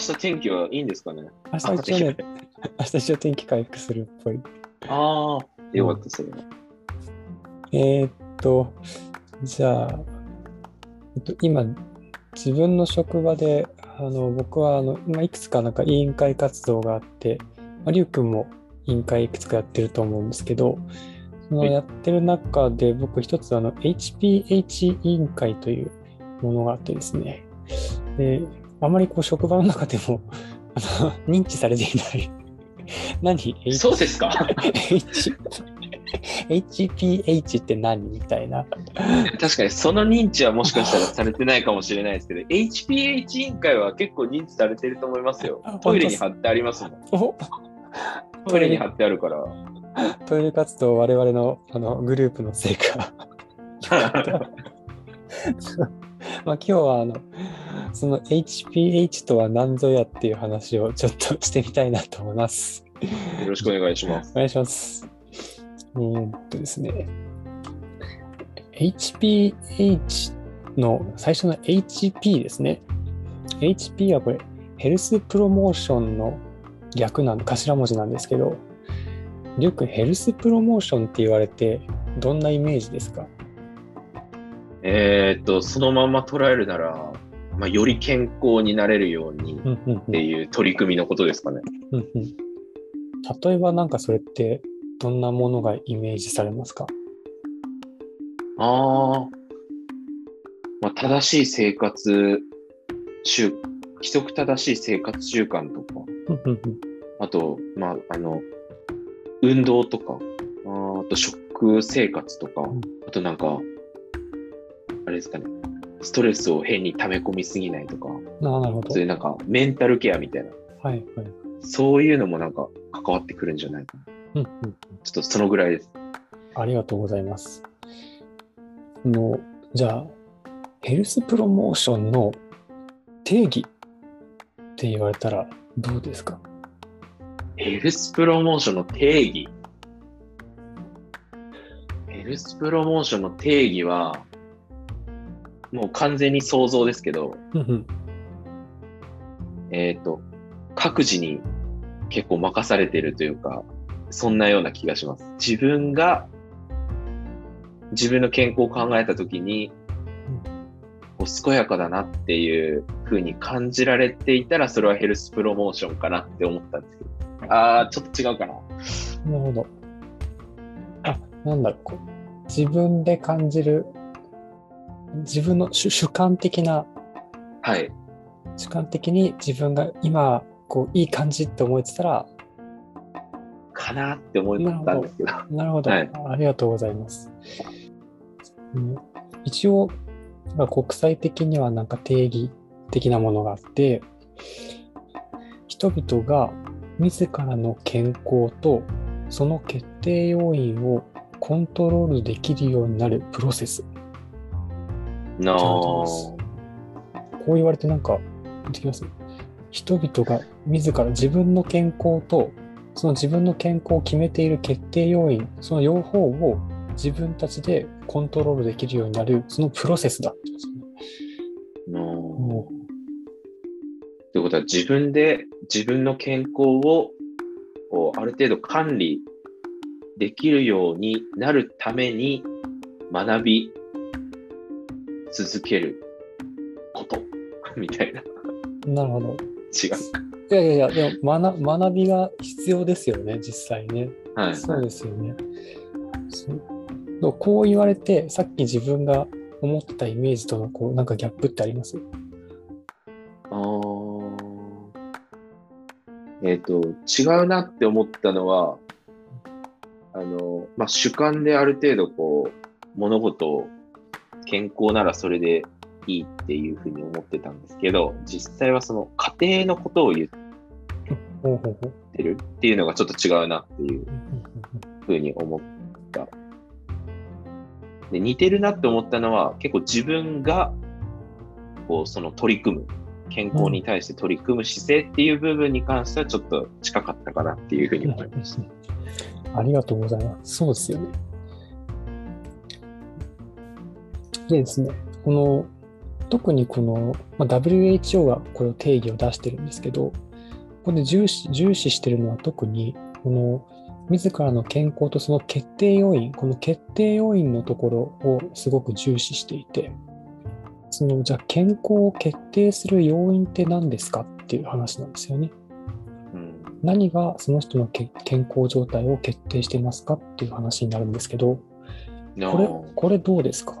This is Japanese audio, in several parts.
日天気はいいんですかね。明日一応ね、天気回復するっぽい。ああ、よかったですね。じゃあ、今、自分の職場で、僕は今いくつかなんか委員会活動があって、リュウ君も委員会いくつかやってると思うんですけど、そのやってる中で僕一つHPH 委員会というものがあってですね、であまりこう職場の中でも認知されていない何そうですかHPH って何みたいな。確かにその認知はもしかしたらされてないかもしれないですけどHPH 委員会は結構認知されてると思いますよ。トイレに貼ってありますもん。トイレに貼ってあるから。トイレ活動我々のグループの成果まあ今日はその HPH とは何ぞやっていう話をちょっとしてみたいなと思います。よろしくお願いします。お願いします。ですね、HPH の最初の HP ですね。 HP はこれヘルスプロモーションの略なの、頭文字なんですけど、よくヘルスプロモーションって言われてどんなイメージですか？そのまま捉えるなら、より健康になれるようにっていう取り組みのことですかね。例えばなんかそれってどんなものがイメージされますか？正しい生活習、規則正しい生活習慣とか、あと、運動とか、あと食生活とか、あとなんか、あれですかね、ストレスを変に溜め込みすぎないとか、そういうなんかメンタルケアみたいな、そういうのもなんか関わってくるんじゃないかな。ちょっとそのぐらいです。ありがとうございます。じゃあヘルスプロモーションの定義って言われたらどうですか？ヘルスプロモーションの定義。ヘルスプロモーションの定義はもう完全に想像ですけど各自に結構任されてるというか、そんなような気がします。自分の健康を考えたときに、健やかだなっていう風に感じられていたら、それはヘルスプロモーションかなって思ったんですけど、ちょっと違うかな。なるほど。自分で感じる、自分の主観的な、主観的に自分が今こういい感じって思えてたら。かなって思ったんですけど。なるほど。ありがとうございます。一応国際的にはなんか定義的なものがあって、人々が自らの健康とその決定要因をコントロールできるようになるプロセス。こう言われてなんかできます。人々が自ら自分の健康とその自分の健康を決めている決定要因、その両方を自分たちでコントロールできるようになる、そのプロセスだ。ということは、自分で自分の健康をある程度管理できるようになるために学び続けることみたいな。なるほど。違う。でも学びが必要ですよね、実際ね。そうですよね。こう言われて、さっき自分が思ってたイメージとのこうなんかギャップってあります？違うなって思ったのは、主観である程度こう物事を健康ならそれでいいっていうふうに思ってたんですけど、実際はその家庭のことを言ってるっていうのがちょっと違うなっていうふうに思った。で、似てるなって思ったのは、結構自分がこうその取り組む、健康に対して取り組む姿勢っていう部分に関してはちょっと近かったかなっていうふうに思いました。ありがとうございます。そうですよね。でですね、この特にこの、WHO がこれを定義を出してるんですけど、ここで重視してるのは特にこの自らの健康とその決定要因、この決定要因のところをすごく重視していて、そのじゃあ健康を決定する要因って何ですかっていう話なんですよね。何がその人の健康状態を決定してますかっていう話になるんですけど、これどうですか？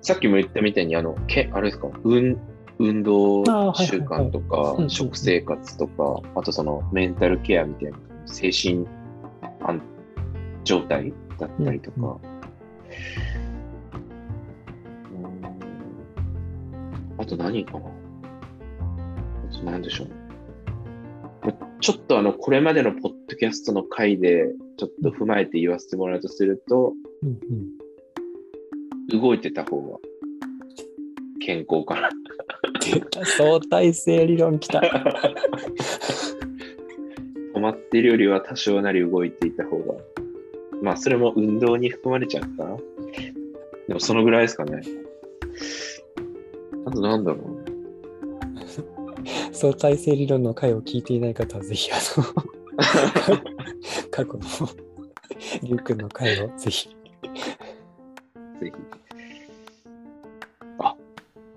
さっきも言ったみたいにあれですか、運動習慣とか、食生活とか、あとそのメンタルケアみたいな精神状態だったりとか、あと何かな。なんでしょう、ちょっとこれまでのポッドキャストの回でちょっと踏まえて言わせてもらうとすると、動いてた方が健康かな。相対性理論きた。止まってるよりは多少なり動いていた方が、それも運動に含まれちゃうかな。でもそのぐらいですかね。あとなんだろう、相対性理論の回を聞いていない方はぜひ過去のリュウ君の回をぜひ。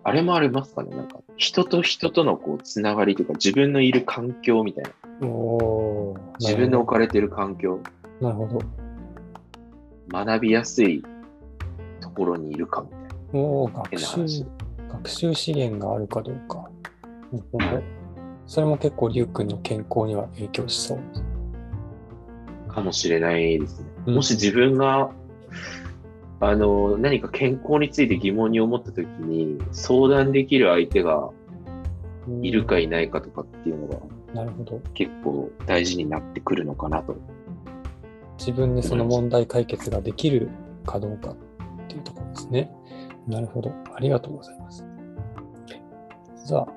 あれもありますかね。なんか人と人とのこうつながりというか、自分のいる環境みたいな。自分の置かれている環境。なるほど。学びやすいところにいるかみたいな。学習資源があるかどうか。それも結構リュウ君の健康には影響しそうかもしれないですね。もし自分が何か健康について疑問に思った時に、相談できる相手がいるかいないかとかっていうのが結構大事になってくるのかなと。自分でその問題解決ができるかどうかっていうところですね。なるほど、ありがとうございます。じゃあ、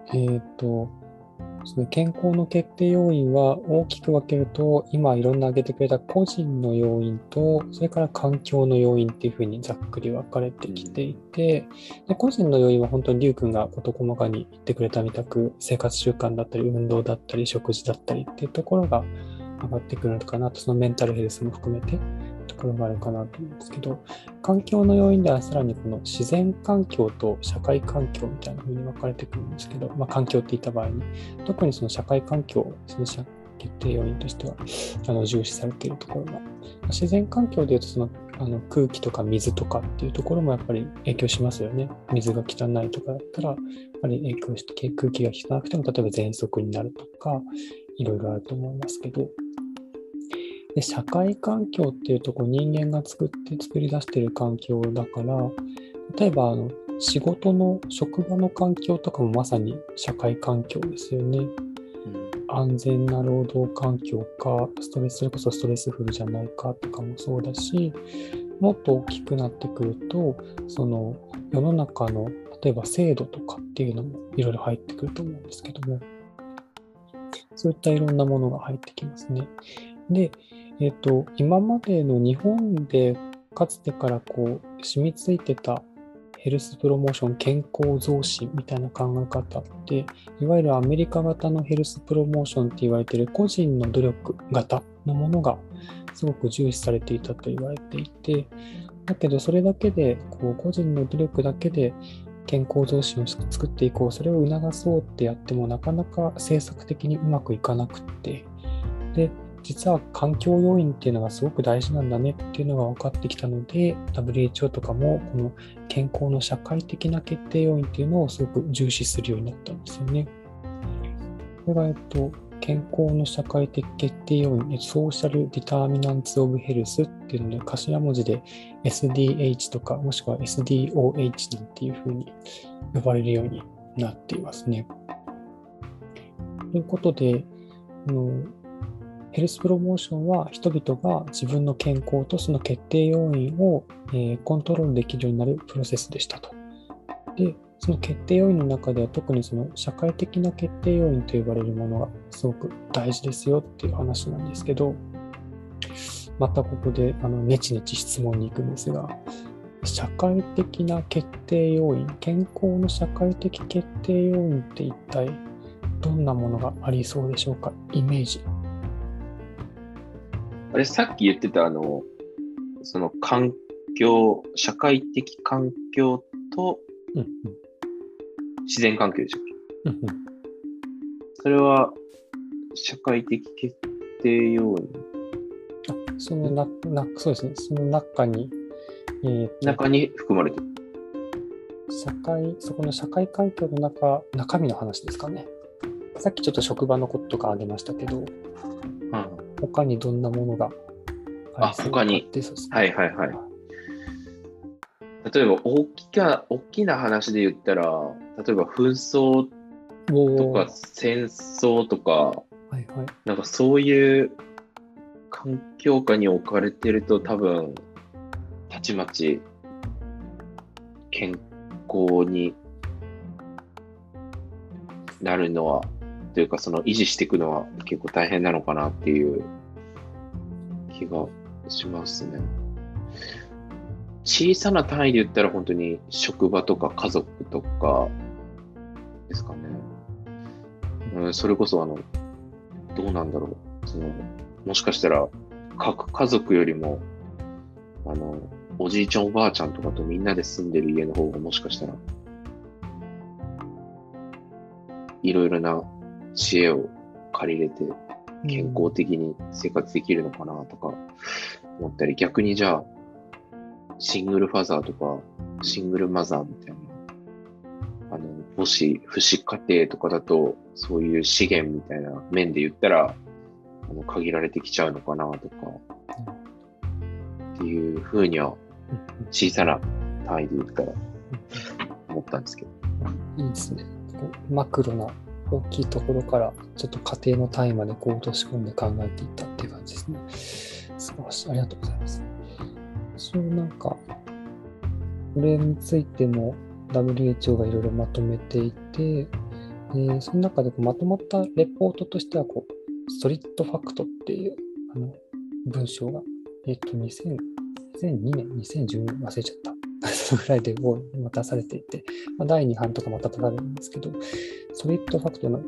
その健康の決定要因は大きく分けると、今いろんな挙げてくれた個人の要因と、それから環境の要因っていうふうにざっくり分かれてきていて、で個人の要因は本当にリュウ君が事細かに言ってくれたみたく、生活習慣だったり運動だったり食事だったりっていうところが上がってくるのかなと、そのメンタルヘルスも含めてところがあるかなと思うんですけど、環境の要因ではさらにこの自然環境と社会環境みたいな風に分かれてくるんですけど、環境って言った場合に特にその社会環境、その決定要因としては重視されているところが、自然環境でいうとその空気とか水とかっていうところもやっぱり影響しますよね。水が汚いとかだったらやっぱり影響して、空気が汚くても例えば喘息になるとかいろいろあると思いますけど、で社会環境っていうとこう人間が作り出している環境だから、例えば仕事の職場の環境とかもまさに社会環境ですよね。安全な労働環境か、それこそストレスフルじゃないかとかもそうだし、もっと大きくなってくるとその世の中の例えば制度とかっていうのもいろいろ入ってくると思うんですけども、そういったいろんなものが入ってきますね。で今までの日本でかつてからこう染みついてたヘルスプロモーション、健康増進みたいな考え方って、いわゆるアメリカ型のヘルスプロモーションって言われている個人の努力型のものがすごく重視されていたと言われていて、だけどそれだけでこう個人の努力だけで健康増進を作っていこう、それを促そうってやってもなかなか政策的にうまくいかなくって、で実は環境要因っていうのがすごく大事なんだねっていうのが分かってきたので、 WHO とかもこの健康の社会的な決定要因っていうのをすごく重視するようになったんですよね。これが健康の社会的決定要因、ソーシャルディターミナンツオブヘルスっていうので、頭文字で SDH とかもしくは SDOH なんていうふうに呼ばれるようになっていますね。ということで、ヘルスプロモーションは人々が自分の健康とその決定要因をコントロールできるようになるプロセスでしたと。で、その決定要因の中では特にその社会的な決定要因と呼ばれるものがすごく大事ですよっていう話なんですけど、またここでネチネチ質問に行くんですが、社会的な決定要因、健康の社会的決定要因って一体どんなものがありそうでしょうか。イメージ。あれさっき言ってたその環境、社会的環境と自然環境でしょうか、それは社会的決定要因。そうですね。その中に。中に含まれてるそこの社会環境の中身の話ですかね。さっきちょっと職場のこととか挙げましたけど、他にどんなものがありそうかってそうですね。はいはいはい。例えば大きな話で言ったら、例えば紛争とか戦争とか、はいはい、なんかそういう環境下に置かれてると多分たちまち健康になるのはというか、その維持していくのは結構大変なのかなっていう気がしますね。小さな単位で言ったら本当に職場とか家族とかですかね。それこそどうなんだろう、もしかしたら各家族よりもおじいちゃんおばあちゃんとかとみんなで住んでる家の方がもしかしたらいろいろな知恵を借りれて健康的に生活できるのかなとか思ったり、逆にじゃあシングルファザーとかシングルマザーみたいな母子父子家庭とかだとそういう資源みたいな面で言ったら限られてきちゃうのかなとか、っていうふうには小さな単位で言ったら思ったんですけど。いいですね。マクロな大きいところからちょっと家庭の単位までこう落とし込んで考えていったっていう感じですね。素晴らしい。ありがとうございます。なんかこれについても WHO がいろいろまとめていて、その中でまとまったレポートとしてはソリッドファクトっていう文章が2012年、忘れちゃった。そのぐらいで出されていて、第2版とかまた出されるんですけど、ソリッドファクトの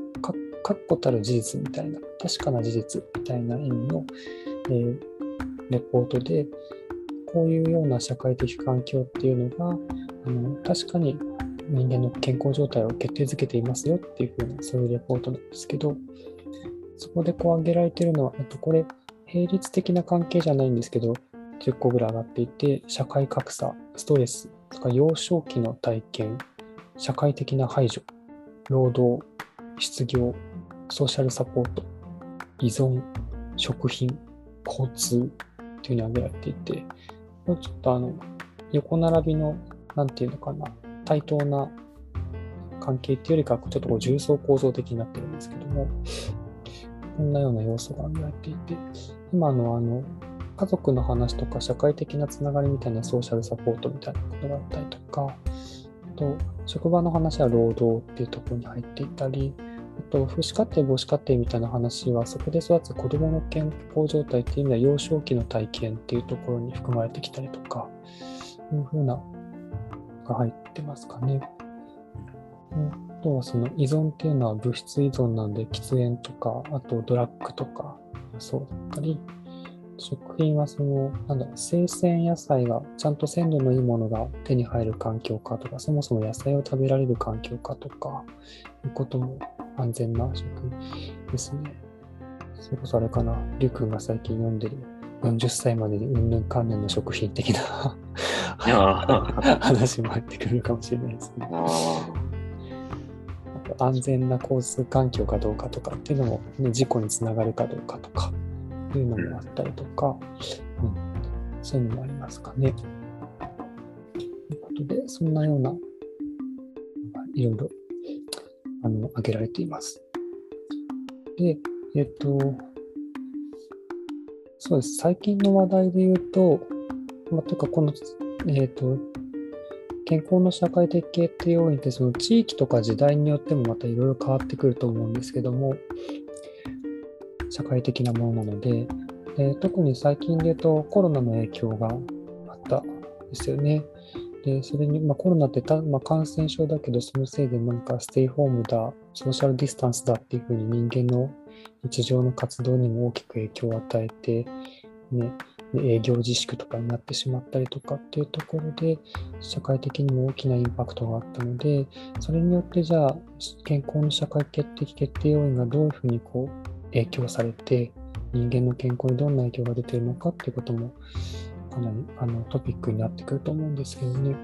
確固たる事実みたいな、確かな事実みたいな意味の、レポートで、こういうような社会的環境っていうのが、確かに人間の健康状態を決定づけていますよっていうふうな、そういうレポートなんですけど、そこで挙げられているのは、これ、並立的な関係じゃないんですけど、10個ぐらい上がっていて、社会格差、ストレスとか幼少期の体験、社会的な排除、労働、失業、ソーシャルサポート、依存、食品、交通というふうに挙げられていて、もうちょっと横並びのなんていうのかな、対等な関係っていうよりかちょっと重層構造的になってるんですけども、こんなような要素が挙げられていて、今家族の話とか社会的なつながりみたいなソーシャルサポートみたいなことがあったりとか、あと職場の話は労働っていうところに入っていたり、あと父子家庭母子家庭みたいな話はそこで育つ子どもの健康状態っていう意味では幼少期の体験っていうところに含まれてきたりとか、そういうふうなが入ってますかね。あとは依存っていうのは物質依存なんで喫煙とか、あとドラッグとかそうだったり、食品は生鮮野菜がちゃんと鮮度のいいものが手に入る環境かとか、そもそも野菜を食べられる環境かとかいうことも安全な食ですね。それこそあれかな、リュウ君が最近読んでる40歳までにうんぬん関連の食品的な話も入ってくるかもしれないですね。あと安全な交通環境かどうかとかっていうのも、ね、事故につながるかどうかとかいうのもあったりとか、そういうのもありますかね。ということで、そんなようないろいろ挙げられています。で、そうです。最近の話題で言うと、というかこの健康の社会的決定要因ってその地域とか時代によってもまたいろいろ変わってくると思うんですけども。社会的なものなので、特に最近で言うとコロナの影響があったんですよね。でそれに、コロナって感染症だけど、そのせいでステイホームだ、ソーシャルディスタンスだっていうふうに人間の日常の活動にも大きく影響を与えて、ね、営業自粛とかになってしまったりとかっていうところで社会的にも大きなインパクトがあったので、それによってじゃあ健康の社会的決定要因がどういうふうにこう影響されて、人間の健康にどんな影響が出ているのかっていうこともかなりトピックになってくると思うんですけどね。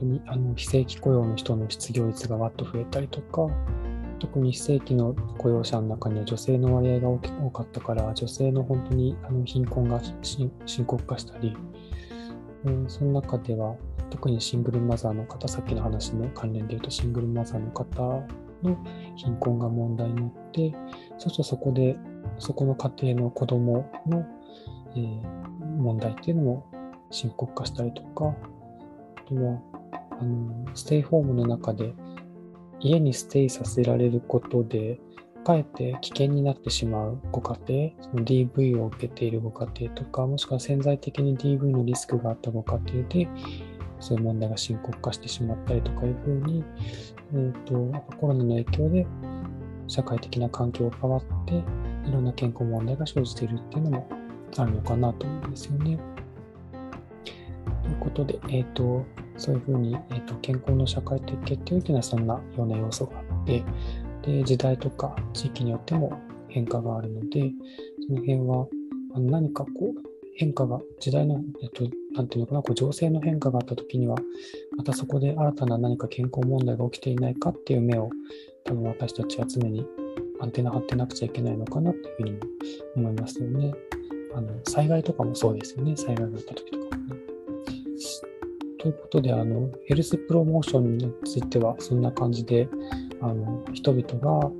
本当に非正規雇用の人の失業率がわっと増えたりとか、特に非正規の雇用者の中には女性の割合が多かったから、女性の本当に貧困が深刻化したり、その中では特にシングルマザーの方、さっきの話の関連でいうとシングルマザーの方の貧困が問題になって、そうするとそこの家庭の子どもの、問題っていうのも深刻化したりとか、あとはステイホームの中で家にステイさせられることでかえって危険になってしまうご家庭、その DV を受けているご家庭とか、もしくは潜在的に DV のリスクがあったご家庭でそういう問題が深刻化してしまったりとかいうふうに、コロナの影響で社会的な環境が変わっていろんな健康問題が生じているっていうのもあるのかなと思うんですよね。ということで、そういうふうに、健康の社会的決定というのはそんなような要素があって、で時代とか地域によっても変化があるので、その辺は何かこう変化が時代の、なんていうのかな、こう情勢の変化があったときにはまたそこで新たな何か健康問題が起きていないかっていう目を多分私たちは常にアンテナ張ってなくちゃいけないのかなっていうふうにも思いますよね。災害とかもそうですよね。災害があったときとかもね。ということでヘルスプロモーションについてはそんな感じで、人々が、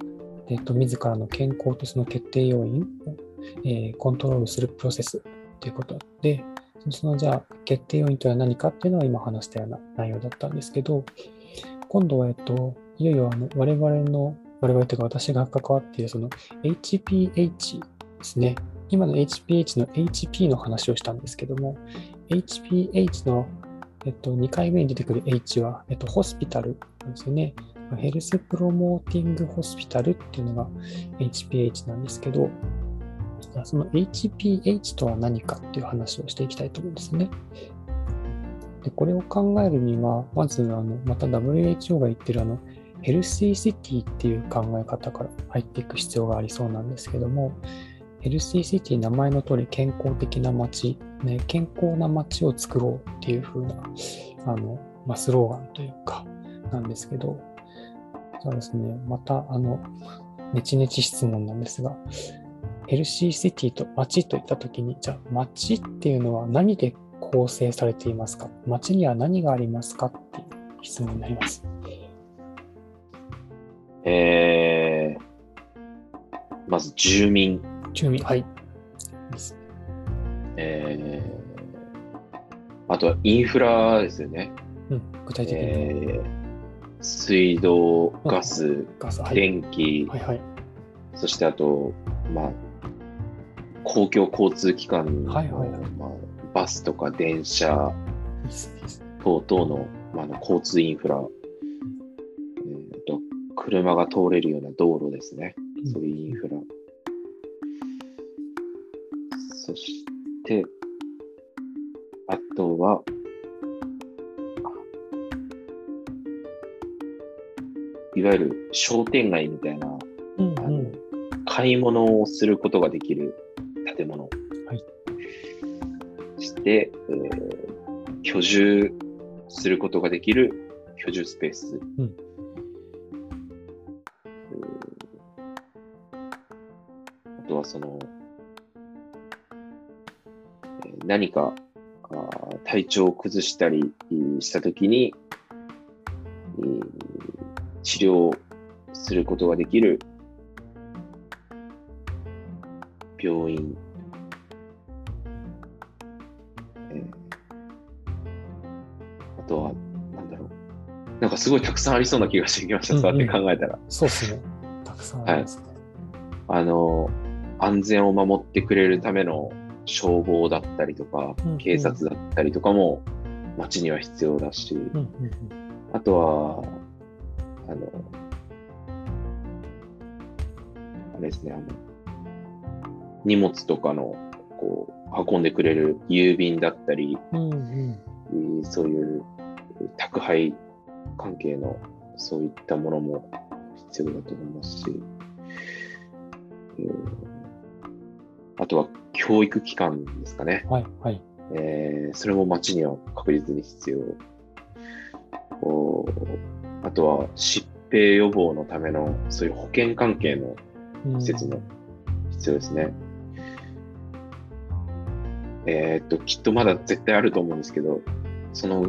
自らの健康とその決定要因を、コントロールするプロセスということで、そのじゃあ決定要因とは何かっていうのは今話したような内容だったんですけど、今度は、いよいよ我々というか私が関わっているその HPH ですね。今の HPH の HP の話をしたんですけども、 HPH の2回目に出てくる H は、ホスピタルなんですよね。ヘルスプロモーティングホスピタルっていうのが HPH なんですけど、その HPH とは何かっていう話をしていきたいと思うんですね。でこれを考えるには、まずまた WHO が言ってるヘルシーシティっていう考え方から入っていく必要がありそうなんですけども、ヘルシーシティ、名前の通り健康的な街、ね、健康な街を作ろうっていう風なスローガンというかなんですけど、そうですね、またネチネチ質問なんですが、ヘルシーシティと街といったときに、じゃあ街っていうのは何で構成されていますか、街には何がありますかっていう質問になります。まず住民、はい、あとはインフラですよね、具体的に、水道、ガス、はい、電気、はいはい、そしてあと、公共交通機関の、はいはいはい、バスとか電車等々の、交通インフラ、車が通れるような道路ですね、そういうインフラ、そしてあとはあいわゆる商店街みたいな、買い物をすることができる建物、はい、そして、居住することができる居住スペース、あとは何か体調を崩したりしたときに、治療することができる病院、あとはすごいたくさんありそうな気がしてきました、そうやって考えたら。そうですね、たくさんありますね、はい、安全を守ってくれるための消防だったりとか、警察だったりとかも、町には必要だし、うんうんうん、あとはあれですね、荷物とかのこう運んでくれる郵便だったり、うんうん、そういう宅配関係のそういったものも必要だと思いますし、あとは教育機関ですかね、はいはい、それも町には確実に必要。あとは疾病予防のためのそういう保健関係の施設も必要ですね、うん、きっとまだ絶対あると思うんですけど、その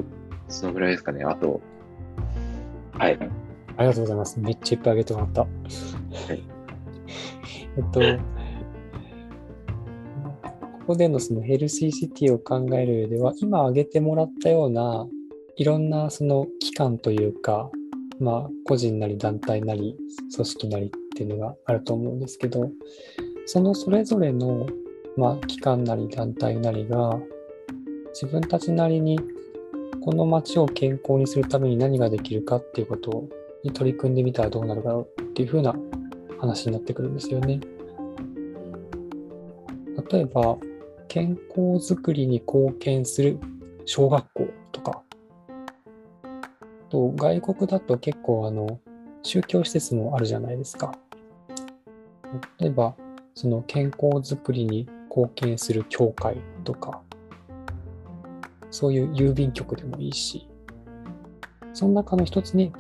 ぐらいですかね。あと、はい、ありがとうございます。めっちゃいっぱいあげてもらった、はい、ここでのそのヘルシーシティを考える上では、今挙げてもらったようないろんなその機関というか、まあ、個人なり団体なり組織なりっていうのがあると思うんですけど、そのそれぞれの、まあ、機関なり団体なりが自分たちなりにこの街を健康にするために何ができるかっていうことに取り組んでみたらどうなるだろうっていう風な話になってくるんですよね。例えば健康づくりに貢献する小学校とか、と外国だと結構宗教施設もあるじゃないですか。例えばその健康づくりに貢献する教会とか、そういう郵便局でもいいし、その中の一つに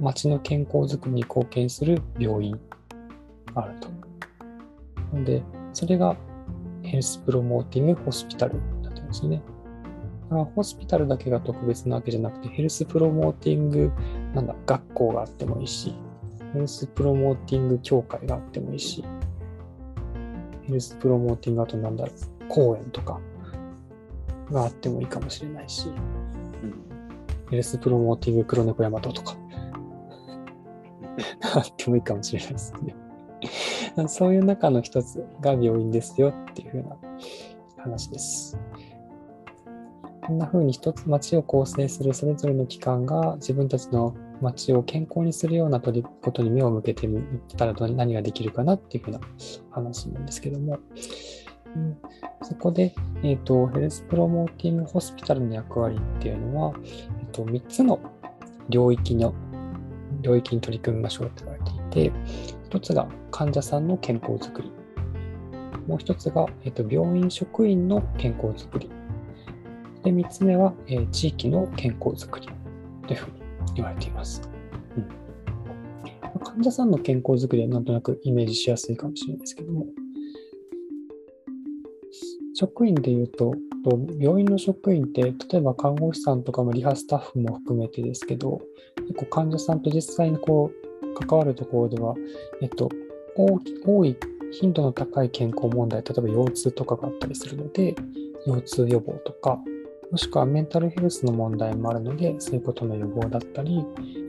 町の健康づくりに貢献する病院があると。なのでそれがヘルスプロモーティングホスピタルになってますね。だからホスピタルだけが特別なわけじゃなくて、ヘルスプロモーティング学校があってもいいし、ヘルスプロモーティング協会があってもいいし、ヘルスプロモーティング、あと公園とかがあってもいいかもしれないし、うん、ヘルスプロモーティング黒猫大和とかあってもいいかもしれないですね。そういう中の一つが病院ですよっていう風な話です。こんな風に一つ町を構成するそれぞれの機関が自分たちの町を健康にするようなことに目を向けてみたら何ができるかなっていう風な話なんですけども、うん、そこで、ヘルスプロモーティングホスピタルの役割っていうのは、3つの領域に取り組みましょうと言われていて、一つが患者さんの健康づくり、もう一つが、病院職員の健康づくりで、3つ目は、地域の健康づくりというふうに言われています、うん、患者さんの健康づくりはなんとなくイメージしやすいかもしれないですけども、職員でいうと病院の職員って例えば看護師さんとかもリハスタッフも含めてですけど、結構患者さんと実際にこう関わるところでは、多い頻度の高い健康問題、例えば腰痛とかがあったりするので、腰痛予防とか、もしくはメンタルヘルスの問題もあるので、そういうことの予防だったり、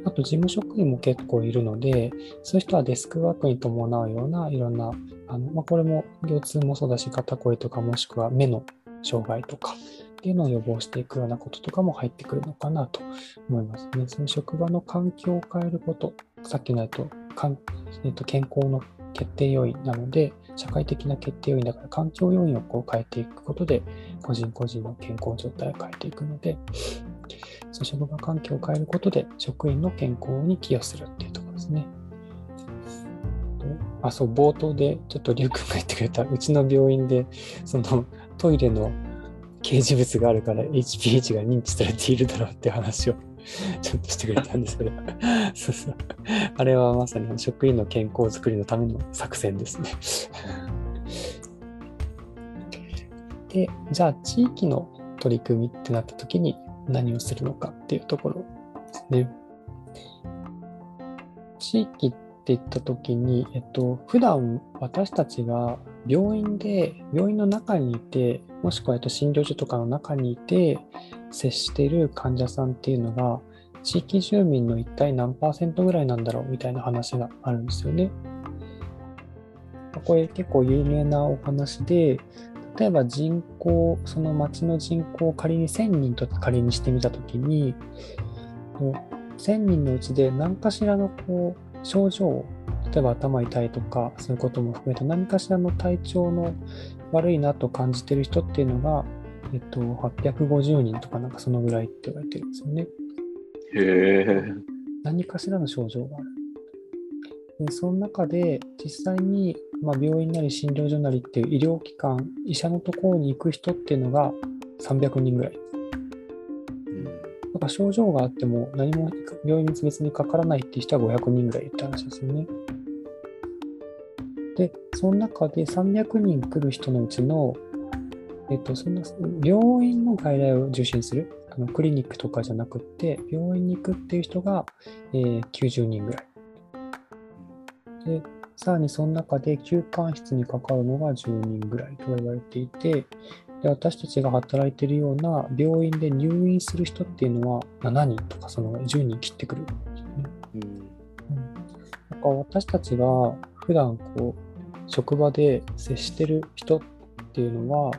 あと事務職員も結構いるので、そういう人はデスクワークに伴うようないろんなこれも腰痛もそうだし、肩こりとか、もしくは目の障害とかっていうのを予防していくようなこととかも入ってくるのかなと思いますね。その職場の環境を変えること、さっきの健康の決定要因なので、社会的な決定要因だから環境要因をこう変えていくことで、個人個人の健康状態を変えていくので、その職場環境を変えることで職員の健康に寄与するっていうところですね。そう、冒頭でちょっとリュウ君が言ってくれた、うちの病院でそのトイレの掲示物があるから HPH が認知されているだろうって話をちょっとしてくれたんですけどそうそう、あれはまさに職員の健康づくりのための作戦ですねで、じゃあ地域の取り組みってなった時に何をするのかっていうところですね。地域って言った時に、普段私たちが病院の中にいて、もしくは診療所とかの中にいて接している患者さんっていうのが、地域住民の一体何%ぐらいなんだろうみたいな話があるんですよね。これ結構有名なお話で、例えば人口、その町の人口を仮に1000人と仮にしてみたときに、1000人のうちで何かしらの症状を、例えば頭痛いとかそういうことも含めて何かしらの体調の悪いなと感じている人っていうのが、850人とかなんかそのぐらいって言われてるんですよね。へえ。何かしらの症状がある。で、その中で実際に、病院なり診療所なりっていう医療機関、医者のところに行く人っていうのが300人ぐらい。症状があっても何も病院に別にかからないって人は500人ぐらいって話ですよね。で、その中で300人来る人のうちの、病院の外来を受診する、クリニックとかじゃなくって病院に行くっていう人が、90人ぐらいで、さらにその中で休館室にかかるのが10人ぐらいと言われていて、で、私たちが働いているような病院で入院する人っていうのは7人とかその10人切ってくるんですよね。なんか私たちが普段職場で接してる人っていうのは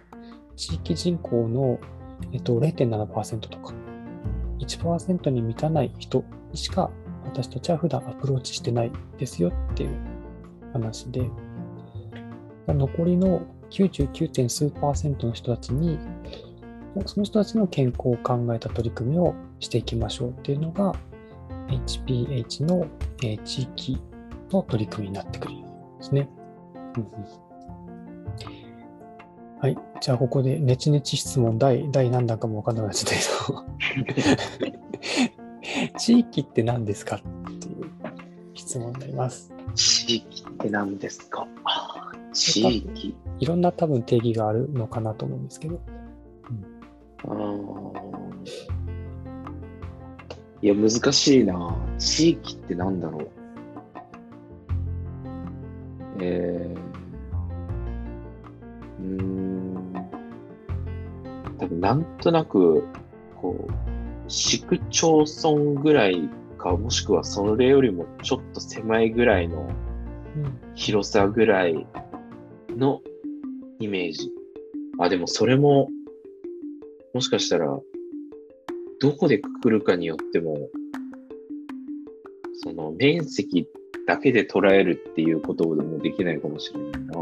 地域人口の、0.7% とか 1% に満たない人しか私たちは普段アプローチしてないですよっていう話で、残りの99. 数%の人たちに、その人たちの健康を考えた取り組みをしていきましょうっていうのが HPH の地域の取り組みになってくるんですね。はい、じゃあここでネチネチ質問第何弾かもわかんなくなっちゃったけど地域って何ですかっていう質問になります。地域って何ですか。地域、いろんな多分定義があるのかなと思うんですけど、いや難しいな。地域ってなんだろう。多分なんとなく市区町村ぐらいか、もしくはそれよりもちょっと狭いぐらいの広さぐらいのイメージ。でもそれももしかしたらどこでくくるかによっても、その面積だけで捉えるっていうことでもできないかもしれないな。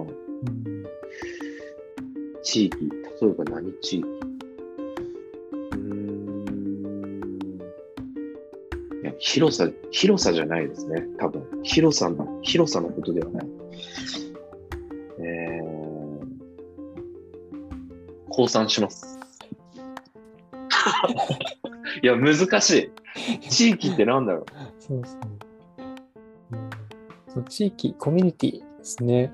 地域、例えば何地域？いや、広さじゃないですね。多分広さのことではない。降参しますいや難しい。地域ってなんだろうそうですね、その地域コミュニティですね。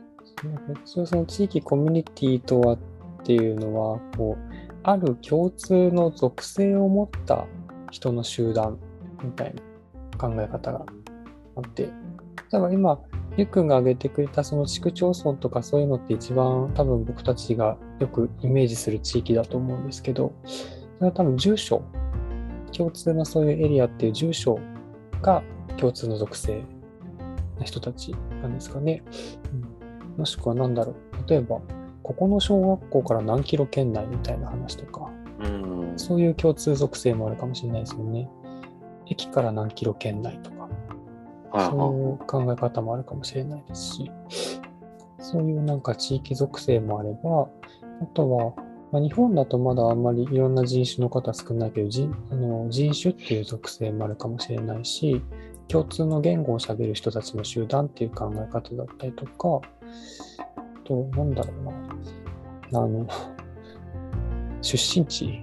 その地域コミュニティとはっていうのは、ある共通の属性を持った人の集団みたいな考え方があって、例えば今ゆうくんが挙げてくれたその市区町村とかそういうのって一番多分僕たちがよくイメージする地域だと思うんですけど、それは多分住所、共通のそういうエリアっていう住所が共通の属性な人たちなんですかね。もしくは何だろう、例えばここの小学校から何キロ圏内みたいな話とか、そういう共通属性もあるかもしれないですよね。駅から何キロ圏内とか、そういう考え方もあるかもしれないですし、そういうなんか地域属性もあれば、あとは、日本だとまだあんまりいろんな人種の方少ないけど、人種っていう属性もあるかもしれないし、共通の言語を喋る人たちの集団っていう考え方だったりとか、あとなんだろうな、出身地、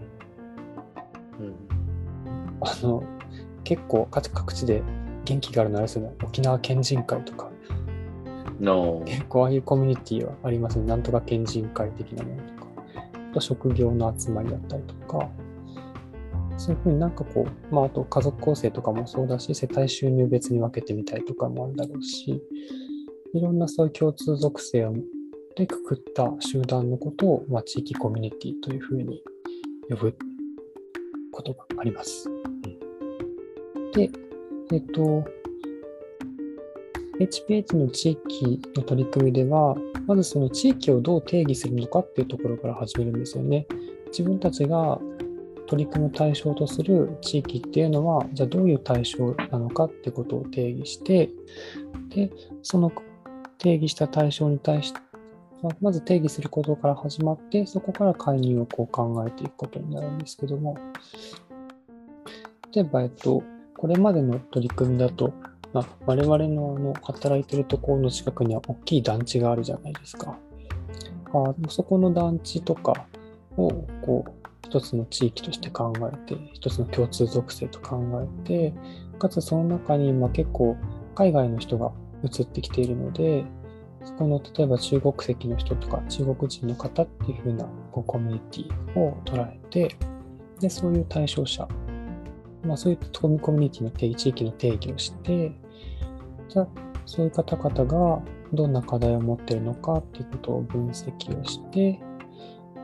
結構各地で元気があるのあれですよね。沖縄県人会とか、結構ああいうコミュニティはありますね。なんとか県人会的なものとか、あと職業の集まりだったりとか、そういうふうになんかあと家族構成とかもそうだし、世帯収入別に分けてみたりとかもあるだろうし、いろんなそういう共通属性でくくった集団のことを、地域コミュニティというふうに呼ぶことがあります。で、HPH の地域の取り組みでは、まずその地域をどう定義するのかっていうところから始めるんですよね。自分たちが取り組む対象とする地域っていうのは、じゃあどういう対象なのかってことを定義して、で、その定義した対象に対して、まず定義することから始まって、そこから介入をこう考えていくことになるんですけども、例えば、これまでの取り組みだと、我々の働いてるところの近くには大きい団地があるじゃないですか。そこの団地とかをこう一つの地域として考えて、一つの共通属性と考えて、かつその中に今結構海外の人が移ってきているので、そこの例えば中国籍の人とか中国人の方っていう風なこうコミュニティを捉えて、でそういう対象者、そういったコミュニティの定義、地域の定義をして、じゃあそういう方々がどんな課題を持っているのかっていうことを分析をして、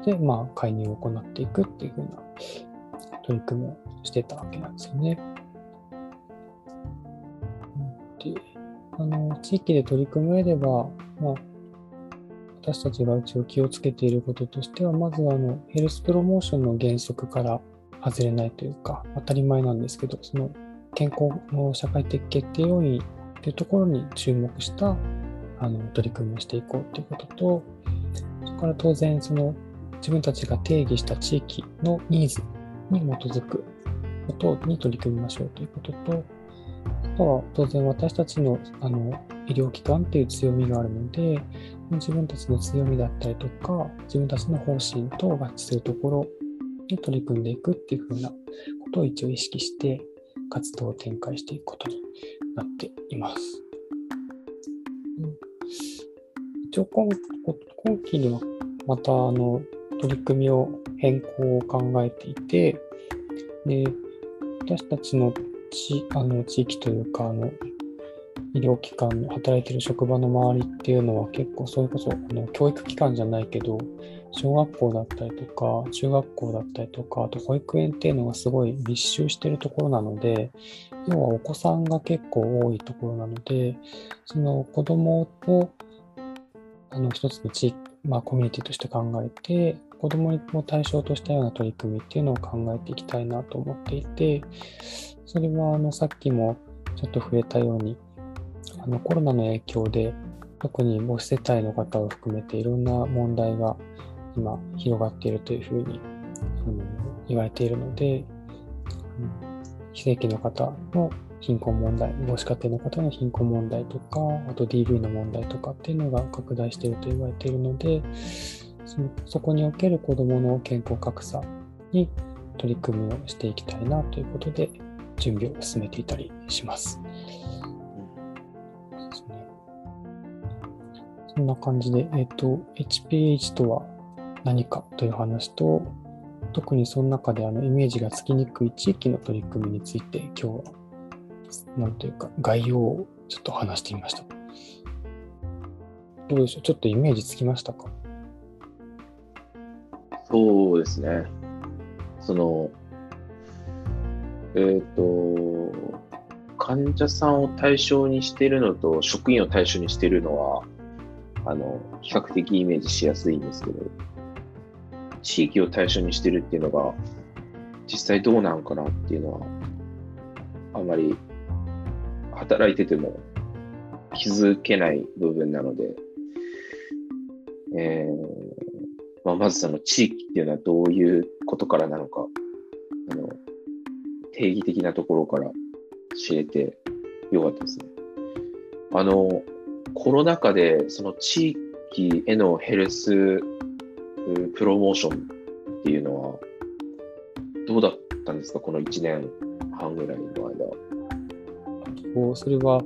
で介入を行っていくっていうふうな取り組みをしてたわけなんですよね。で、地域で取り組む上では、私たちが一応気をつけていることとしては、まずヘルスプロモーションの原則から外れないというか、当たり前なんですけど、その健康の社会的決定要因というところに注目した取り組みをしていこうということと、それから当然その自分たちが定義した地域のニーズに基づくことに取り組みましょうということと、あとは当然私たちの医療機関という強みがあるので、自分たちの強みだったりとか、自分たちの方針と合致するところに取り組んでいくっていうふうなことを一応意識して活動を展開していくことになっています。一応今期にはまた取り組みを変更を考えていて、で私たちの地域というか医療機関の働いている職場の周りっていうのは結構それこそ教育機関じゃないけど、小学校だったりとか中学校だったりとか、あと保育園っていうのがすごい密集しているところなので、要はお子さんが結構多いところなので、その子供を一つの地域、コミュニティとして考えて、子どもを対象としたような取り組みっていうのを考えていきたいなと思っていて、それはさっきもちょっと触れたように、コロナの影響で特に母子世帯の方を含めていろんな問題が今広がっているというふうに言われているので、非正規の方の貧困問題、母子家庭の方の貧困問題とか、あと DV の問題とかっていうのが拡大していると言われているので、そこにおける子どもの健康格差に取り組みをしていきたいなということで準備を進めていたりします。そんな感じで、HPH とは何かという話と、特にその中でイメージがつきにくい地域の取り組みについて今日は概要をちょっと話してみました。どうでしょう、ちょっとイメージつきましたか？そうですね。患者さんを対象にしているのと職員を対象にしているのは比較的イメージしやすいんですけど、地域を対象にしているっていうのが実際どうなのかなっていうのはあまり働いてても気づけない部分なので、まずその地域っていうのはどういうことからなのか、定義的なところから知れてよかったですね。コロナ禍でその地域へのヘルスプロモーションっていうのはどうだったんですか、この1年半ぐらいの間。それは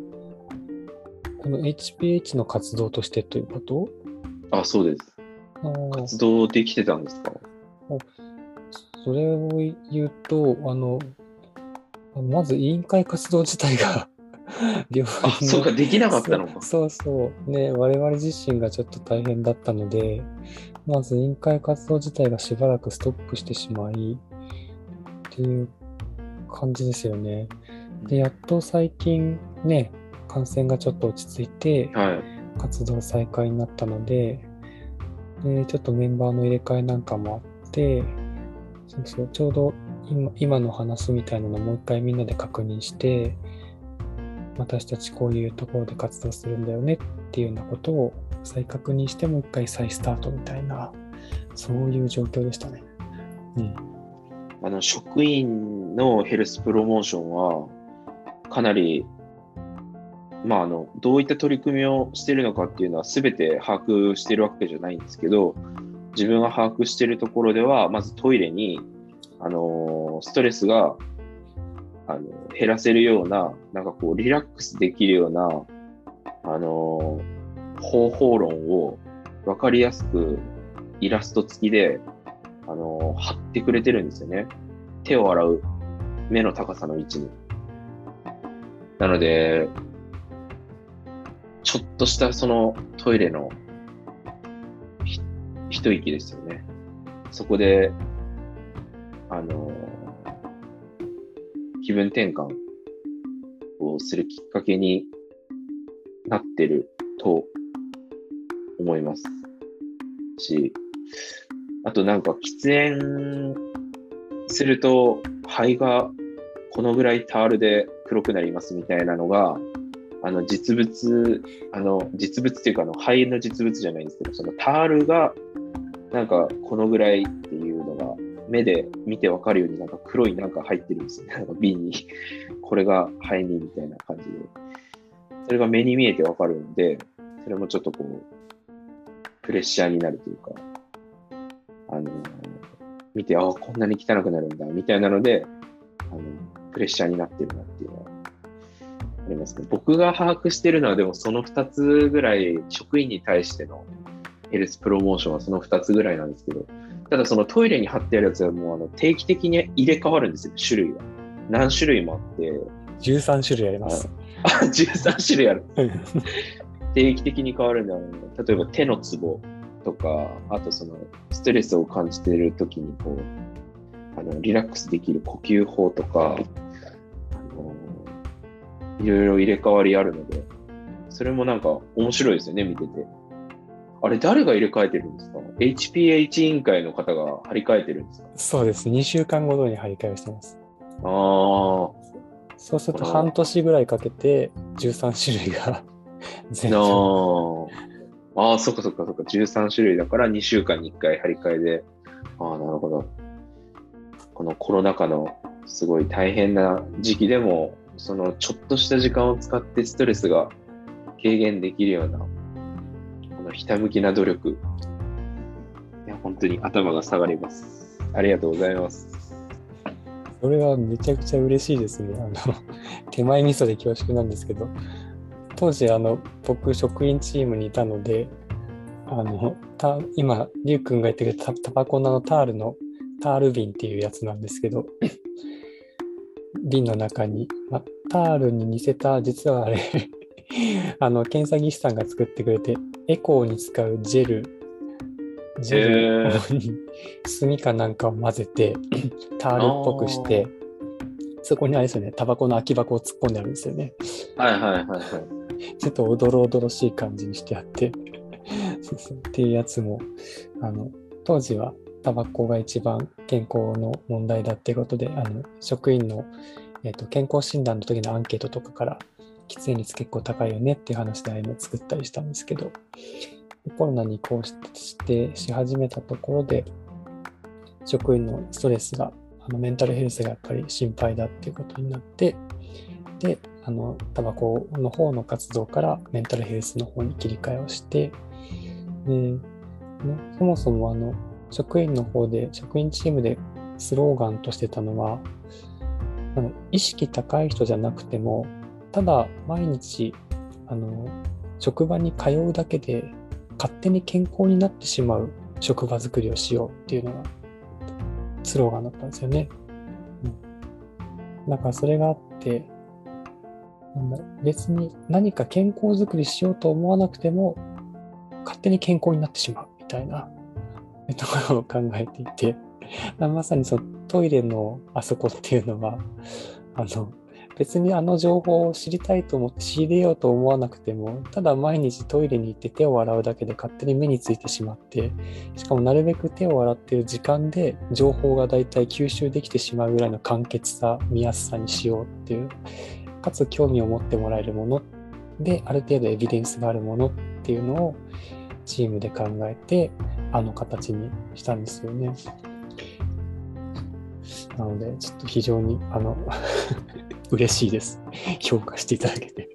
この HPH の活動としてということ？そうです。活動できてたんですか？それを言うと、まず委員会活動自体が病院のそうか、できなかったのか。そうね、我々自身がちょっと大変だったので、まず委員会活動自体がしばらくストップしてしまいっていう感じですよね。で、やっと最近ね、感染がちょっと落ち着いて、はい、活動再開になったので、ちょっとメンバーの入れ替えなんかもあって、そうそう、ちょうど 今の話みたいなのをもう一回みんなで確認して、私たちこういうところで活動するんだよねっていうようなことを再確認して、もう一回再スタートみたいな、そういう状況でしたね、うん、職員のヘルスプロモーションはかなり、どういった取り組みをしているのかっていうのは全て把握しているわけじゃないんですけど、自分が把握しているところでは、まずトイレにストレスが減らせるような、なんかこうリラックスできるような方法論を分かりやすくイラスト付きで貼ってくれてるんですよね。手を洗う目の高さの位置に。なのでちょっとしたそのトイレの一息ですよね。そこで気分転換をするきっかけになってると思いますし、あとなんか喫煙すると肺がこのぐらいタールで黒くなりますみたいなのが、実物っていうか肺の実物じゃないんですけど、そのタールがなんかこのぐらいっていうのが目で見てわかるように、なんか黒いなんか入ってるんですよね、なんか瓶にこれが肺にみたいな感じで、それが目に見えてわかるんで、それもちょっとこうプレッシャーになるというか、見て、あ、こんなに汚くなるんだみたいなので、プレッシャーになってるなっていうのはありますね。僕が把握してるのはでもその2つぐらい、職員に対してのヘルスプロモーションはその2つぐらいなんですけど、ただそのトイレに貼ってあるやつはもう定期的に入れ替わるんですよ、種類が。何種類もあって。13種類あります。13種類ある。定期的に変わるのは、例えば手のツボとか、あとそのストレスを感じているときにこうリラックスできる呼吸法とか、いろいろ入れ替わりあるので、それもなんか面白いですよね、見てて。あれ誰が入れ替えてるんですか？ HPH 委員会の方が張り替えてるんですか？そうです。2週間ごとに張り替えをしてます。ああ。そうすると半年ぐらいかけて13種類が全部。ああ、そっかそっかそっか。13種類だから2週間に1回張り替えで。ああ、なるほど。このコロナ禍のすごい大変な時期でも、そのちょっとした時間を使ってストレスが軽減できるような、ひたむきな努力。いや、本当に頭が下がります。ありがとうございます。それはめちゃくちゃ嬉しいですね。手前味噌で恐縮なんですけど、当時僕職員チームにいたので、今リュウ君が言ってくれたタバコのタール瓶っていうやつなんですけど、瓶の中に、タールに似せた、実はあれ検査技師さんが作ってくれて、エコーに使うジェルに炭かなんかを混ぜてタールっぽくして、そこにあれですよね、タバコの空き箱を突っ込んであるんですよね。はいはいはいはい。ちょっとおどろおどろしい感じにしてあってっていうやつも、当時はタバコが一番健康の問題だっていうことで、職員の、健康診断の時のアンケートとかから喫煙率結構高いよねっていう話でああいうの作ったりしたんですけど、コロナに移行してし始めたところで、職員のストレスがメンタルヘルスがやっぱり心配だっていうことになって、でタバコの方の活動からメンタルヘルスの方に切り替えをして、でそもそも職員チームでスローガンとしてたのは、意識高い人じゃなくても、ただ毎日職場に通うだけで勝手に健康になってしまう職場づくりをしようっていうのがスローガンだったんですよね、うん、だからそれがあって、別に何か健康づくりしようと思わなくても勝手に健康になってしまうみたいなところを考えていてまさにそのトイレのあそこっていうのは別にあの情報を知りたいと思って仕入れようと思わなくても、ただ毎日トイレに行って手を洗うだけで勝手に目についてしまって、しかもなるべく手を洗っている時間で情報がだいたい吸収できてしまうぐらいの簡潔さ、見やすさにしようっていう、かつ興味を持ってもらえるもので、ある程度エビデンスがあるものっていうのをチームで考えて、あの形にしたんですよね。なのでちょっと非常に嬉しいです、評価していただけて。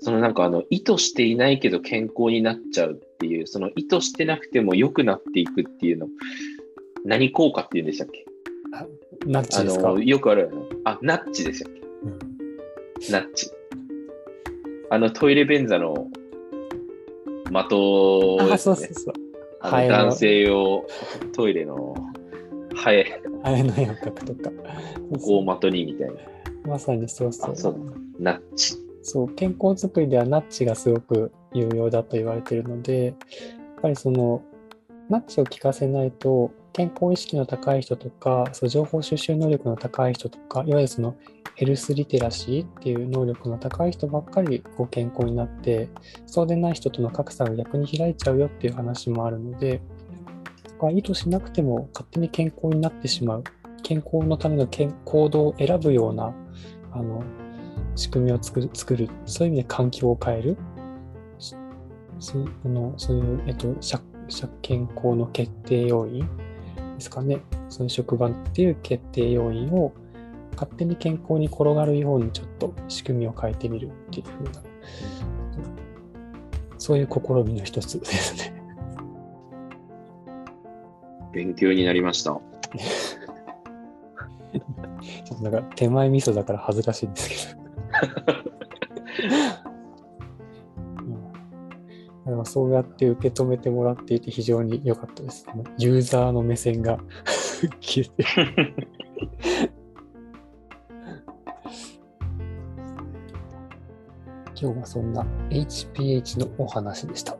その意図していないけど健康になっちゃうっていう、その意図してなくても良くなっていくっていうの、何効果っていうんでしたっけ？ナッチですか？よくあるナッチでしたっけ？ナッチ、トイレ便座の的ですね。そうそうそう、男性用トイレのハエの予覚とか、ここを的にみたいな。まさにそうそう。そうナッチ。そう、健康づくりではナッチがすごく有用だと言われているので、やっぱりそのナッチを効かせないと、健康意識の高い人とか、そう情報収集能力の高い人とか、いわゆるそのヘルスリテラシーっていう能力の高い人ばっかりこう健康になって、そうでない人との格差が逆に開いちゃうよっていう話もあるので、意図しなくても勝手に健康になってしまう、健康のための行動を選ぶような仕組みを作る、そういう意味で環境を変える、そういう、健康の決定要因ですかね、その職場っていう決定要因を勝手に健康に転がるようにちょっと仕組みを変えてみるっていう風な、そういう試みの一つですね。勉強になりました。ちょっと手前味噌だから恥ずかしいんですけど、うん、そうやって受け止めてもらっていて非常に良かったです。ユーザーの目線が消えて今日はそんな HPH のお話でした。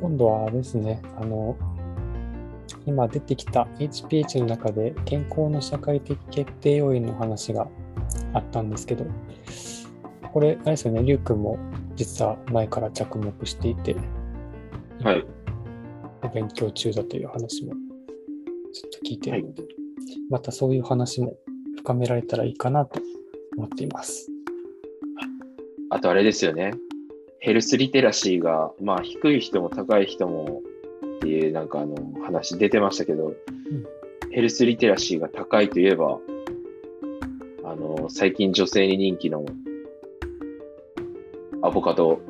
今度はですね、今出てきた HPH の中で健康の社会的決定要因の話があったんですけど、これあれですよね、リュウ君も実は前から着目していて、はい、お勉強中だという話もちょっと聞いているので、はい、またそういう話も深められたらいいかなと思っています。あとあれですよね、ヘルスリテラシーが、低い人も高い人もっていう話出てましたけど、うん、ヘルスリテラシーが高いといえば、最近女性に人気のアボカド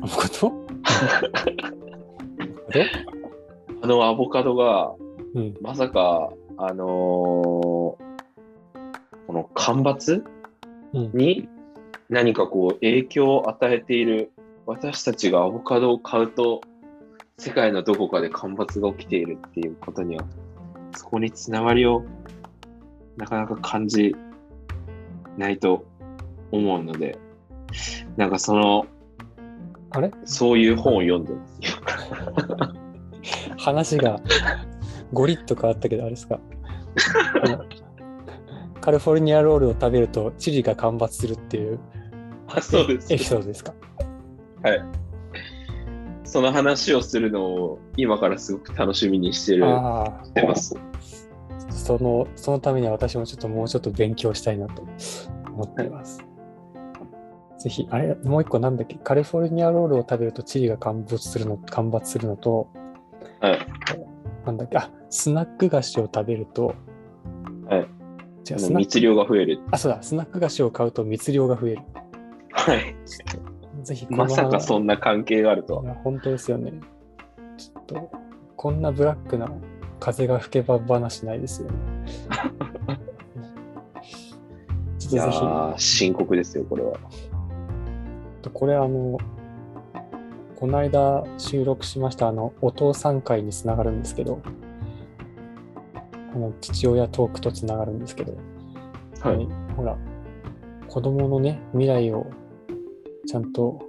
アボカドが、うん、まさかこの干ばつに、うん、何か影響を与えている、私たちがアボカドを買うと世界のどこかで干ばつが起きているっていうことには、そこにつながりをなかなか感じないと思うので、そういう本を読んでるんですよ話がゴリッと変わったけど、あれですかカリフォルニアロールを食べるとチリが干ばつするっていうそうですエピソードですか？はい、その話をするのを今からすごく楽しみにしてます。そのためには私ももうちょっと勉強したいなと思っています、はい、ぜひもう一個なんだっけ、カリフォルニアロールを食べるとチリが干ばつするのと、はい、なんだっけ、スナック菓子を食べると、はい、密漁が増える。そうだ、スナック菓子を買うと密漁が増える。はい。ぜひまさかそんな関係があるとは。本当ですよね。こんなブラックな風が吹けば話ないですよね。いやー、深刻ですよ、これは。これこの間収録しましたお父さん会につながるんですけど。父親トークとつながるんですけど、はい、ほら子供のね、未来をちゃんと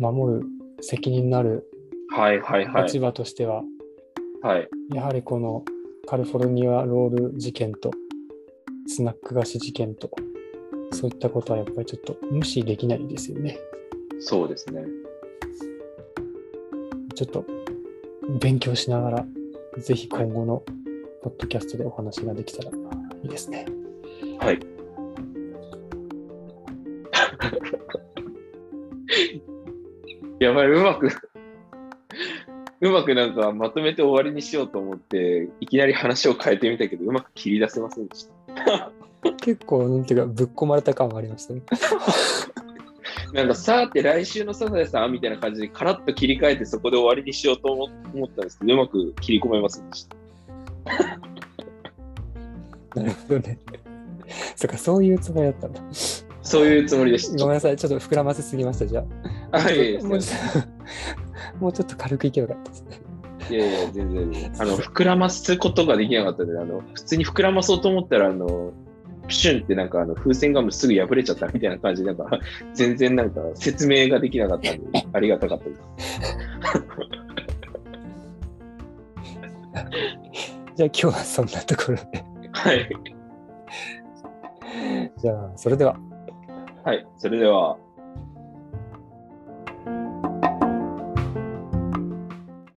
守る責任のある立場としては、はいはいはい、やはりこのカリフォルニアロール事件とスナック菓子事件とそういったことはやっぱりちょっと無視できないですよね。そうですね。ちょっと勉強しながらぜひ今後のポッドキャストでお話ができたらいいですね。はいやばい、うまくなんかまとめて終わりにしようと思っていきなり話を変えてみたけどうまく切り出せませんでした結構なんていうかぶっ込まれた感がありましたねなんかさーって来週のサザエさんみたいな感じでカラッと切り替えてそこで終わりにしようと思ったんですけどうまく切り込めませんでしたなるほどねそっか、そういうつもりだったんだ。そういうつもりでした。ごめんなさい、ちょっと膨らませすぎました。じゃあ、はい、もうちょっと軽くいけばよかったですね。いやいや全然膨らますことができなかったので普通に膨らまそうと思ったらプシュンってなんか風船がすぐ破れちゃったみたいな感じでなんか全然なんか説明ができなかったのでありがたかったですじゃあ今日はそんなところではいじゃあそれでは。はい、それでは。